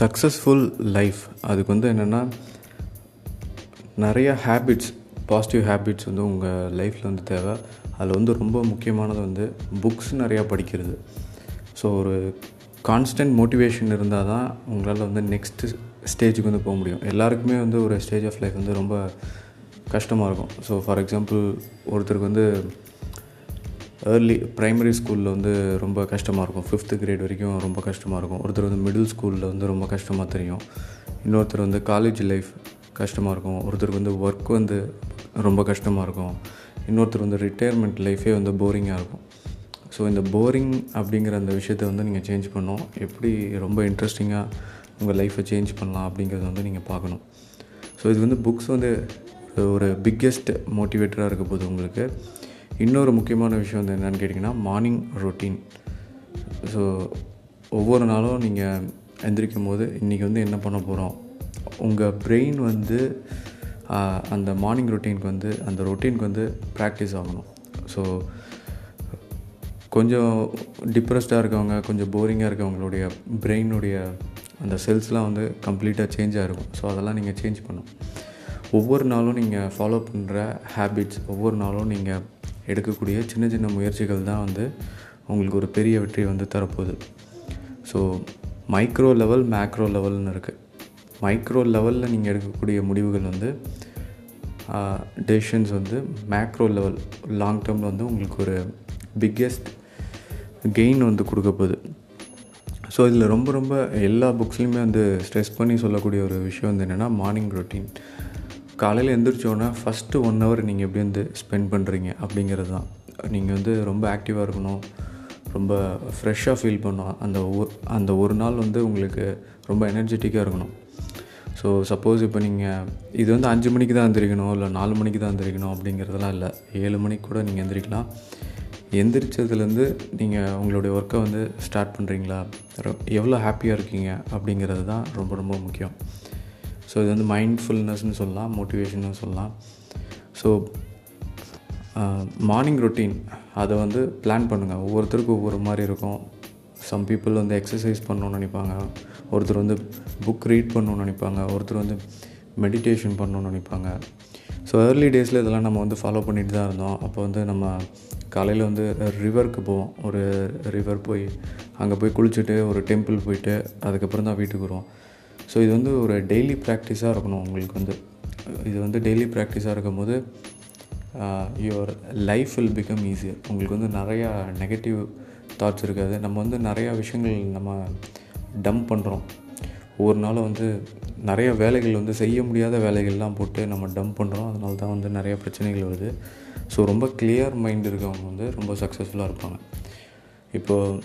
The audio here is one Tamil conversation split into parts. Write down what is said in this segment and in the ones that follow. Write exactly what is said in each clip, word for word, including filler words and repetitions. சக்ஸஸ்ஃபுல் லைஃப் அதுக்கு வந்து என்னென்னா நிறைய ஹேபிட்ஸ், பாசிட்டிவ் ஹேபிட்ஸ் வந்து உங்கள் லைஃப்பில் வந்து தேவை. அதில் வந்து ரொம்ப முக்கியமானது வந்து புக்ஸ் நிறையா படிக்கிறது. ஸோ ஒரு கான்ஸ்டன்ட் மோட்டிவேஷன் இருந்தால் தான் உங்களால் வந்து நெக்ஸ்ட்டு ஸ்டேஜுக்கு வந்து போக முடியும். எல்லாருக்குமே வந்து ஒரு ஸ்டேஜ் ஆஃப் லைஃப் வந்து ரொம்ப கஷ்டமாக இருக்கும். ஸோ ஃபார் எக்ஸாம்பிள், ஒருத்தருக்கு வந்து ஏர்லி ப்ரைமரி ஸ்கூலில் வந்து ரொம்ப கஷ்டமாக இருக்கும், ஃபிஃப்த்து கிரேட் வரைக்கும் ரொம்ப கஷ்டமாக இருக்கும். ஒருத்தர் வந்து மிடில் ஸ்கூலில் வந்து ரொம்ப கஷ்டமாக தெரியும். இன்னொருத்தர் வந்து காலேஜ் லைஃப் கஷ்டமாக இருக்கும். ஒருத்தருக்கு வந்து ஒர்க் வந்து ரொம்ப கஷ்டமாக இருக்கும். இன்னொருத்தர் வந்து ரிட்டையர்மெண்ட் லைஃபே வந்து போரிங்காக இருக்கும். ஸோ இந்த போரிங் அப்படிங்கிற அந்த விஷயத்தை வந்து நீங்கள் சேஞ்ச் பண்ணணும். எப்படி ரொம்ப இன்ட்ரெஸ்டிங்காக உங்கள் லைஃப்பை சேஞ்ச் பண்ணலாம் அப்படிங்கிறத வந்து நீங்கள் பார்க்கணும். ஸோ இது வந்து புக்ஸ் வந்து ஒரு பிக்கெஸ்ட் மோட்டிவேட்டராக இருக்க போகுது உங்களுக்கு. இன்னொரு முக்கியமான விஷயம் வந்து என்னென்னு கேட்டிங்கன்னா, மார்னிங் ரொட்டீன். ஸோ ஒவ்வொரு நாளும் நீங்கள் எந்திரிக்கும் போது இன்றைக்கி வந்து என்ன பண்ண போகிறோம், உங்கள் பிரெயின் வந்து அந்த மார்னிங் ரொட்டீனுக்கு வந்து அந்த ரொட்டீனுக்கு வந்து ப்ராக்டிஸ் ஆகணும். ஸோ கொஞ்சம் டிப்ரெஸ்டாக இருக்கவங்க, கொஞ்சம் போரிங்காக இருக்கவங்களுடைய பிரெயினுடைய அந்த செல்ஸ்லாம் வந்து கம்ப்ளீட்டாக சேஞ்சாக இருக்கும். ஸோ அதெல்லாம் நீங்கள் சேஞ்ச் பண்ணணும். ஒவ்வொரு நாளும் நீங்கள் ஃபாலோ பண்ணுற ஹேபிட்ஸ், ஒவ்வொரு நாளும் நீங்கள் எடுக்கக்கூடிய சின்ன சின்ன முயற்சிகள் தான் வந்து உங்களுக்கு ஒரு பெரிய வெற்றி வந்து தரப்போகுது. ஸோ மைக்ரோ லெவல், மேக்ரோ லெவல்னு இருக்குது. மைக்ரோ லெவலில் நீங்கள் எடுக்கக்கூடிய முடிவுகள் வந்து டெசிஷன்ஸ் வந்து மேக்ரோ லெவல் லாங் டேர்மில் வந்து உங்களுக்கு ஒரு பிக்கெஸ்ட் கெயின் வந்து கொடுக்க போகுது. ஸோ இதில் ரொம்ப ரொம்ப எல்லா புக்ஸ்லையுமே வந்து ஸ்ட்ரெஸ் பண்ணி சொல்லக்கூடிய ஒரு விஷயம் வந்து என்னென்னா, மார்னிங் ரொட்டீன். காலையில் எழுந்திரிச்சோன்னா ஃபஸ்ட்டு ஒன் ஹவர் நீங்கள் எப்படி வந்து ஸ்பெண்ட் பண்ணுறீங்க அப்படிங்கிறது தான். நீங்கள் வந்து ரொம்ப ஆக்டிவாக இருக்கணும், ரொம்ப ஃப்ரெஷ்ஷாக ஃபீல் பண்ணணும். அந்த ஒரு அந்த ஒரு நாள் வந்து உங்களுக்கு ரொம்ப எனர்ஜெட்டிக்காக இருக்கணும். ஸோ சப்போஸ் இப்போ நீங்கள் இது வந்து அஞ்சு மணிக்கு தான் எழுந்திரிக்கணும், இல்லை நாலு மணிக்கு தான் எழுந்திரிக்கணும் அப்படிங்கிறதெல்லாம் இல்லை. ஏழு மணிக்கு கூட நீங்கள் எழுந்திரிக்கலாம். எந்திரிச்சதுலேருந்து நீங்கள் உங்களுடைய ஒர்க்கை வந்து ஸ்டார்ட் பண்ணுறீங்களா, எவ்வளோ ஹாப்பியாக இருக்கீங்க அப்படிங்கிறது தான் ரொம்ப ரொம்ப முக்கியம். ஸோ இது வந்து மைண்ட்ஃபுல்னஸ்ன்னு சொல்லலாம், மோட்டிவேஷன்னு சொல்லலாம். ஸோ மார்னிங் ரொட்டீன் அதை வந்து பிளான் பண்ணுங்கள். ஒவ்வொருத்தருக்கும் ஒவ்வொரு மாதிரி இருக்கும். சம் பீப்புள் வந்து எக்ஸசைஸ் பண்ணணுன்னு நினைப்பாங்க, ஒருத்தர் வந்து புக் ரீட் பண்ணணுன்னு நினைப்பாங்க, ஒருத்தர் வந்து மெடிடேஷன் பண்ணணுன்னு நினைப்பாங்க. ஸோ ஏர்லி டேஸில் இதெல்லாம் நம்ம வந்து ஃபாலோ பண்ணிட்டு தான் இருந்தோம். அப்போ வந்து நம்ம காலையில் வந்து ரிவருக்கு போவோம். ஒரு ரிவர் போய் அங்கே போய் குளிச்சுட்டு ஒரு டெம்பிள் போயிட்டு அதுக்கப்புறம் தான் வீட்டுக்கு வருவோம். ஸோ இது வந்து ஒரு டெய்லி ப்ராக்டிஸாக இருக்கணும் உங்களுக்கு வந்து. இது வந்து டெய்லி ப்ராக்டிஸாக இருக்கும்போது your life will become easier. உங்களுக்கு வந்து நிறையா நெகட்டிவ் தாட்ஸ் இருக்காது. நம்ம வந்து நிறையா விஷயங்கள் நம்ம டம்ப் பண்ணுறோம். ஒவ்வொரு நாளும் வந்து நிறைய வேலைகள் வந்து செய்ய முடியாத வேலைகள்லாம் போட்டு நம்ம டம்ப் பண்ணுறோம். அதனால தான் வந்து நிறையா பிரச்சனைகள் வருது. ஸோ ரொம்ப கிளியர் மைண்ட் இருக்கவங்க வந்து ரொம்ப சக்ஸஸ்ஃபுல்லாக இருப்பாங்க. இப்போது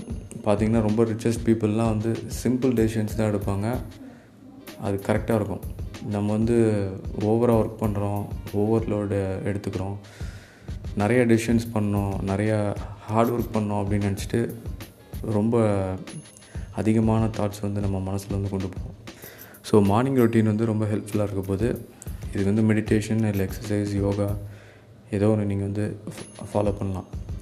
பார்த்திங்கன்னா ரொம்ப ரிச்சஸ்ட் பீப்புளெலாம் வந்து சிம்பிள் டெசிஷன்ஸ் தான் எடுப்பாங்க, அது கரெக்டாக இருக்கும். நம்ம வந்து ஓவராக ஒர்க் பண்ணுறோம், ஓவர்லோடு எடுத்துக்கிறோம், நிறையா டெசிஷன்ஸ் பண்ணோம், நிறையா ஹார்ட் ஒர்க் பண்ணோம் அப்படின்னு நினச்சிட்டு ரொம்ப அதிகமான தாட்ஸ் வந்து நம்ம மனசில் வந்து கொண்டு போவோம். ஸோ மார்னிங் ரொட்டீன் வந்து ரொம்ப ஹெல்ப்ஃபுல்லாக இருக்க போது. இது வந்து மெடிடேஷன் இல்லை எக்ஸசைஸ், யோகா, ஏதோ ஒன்று நீங்கள் வந்து ஃபாலோ பண்ணலாம்.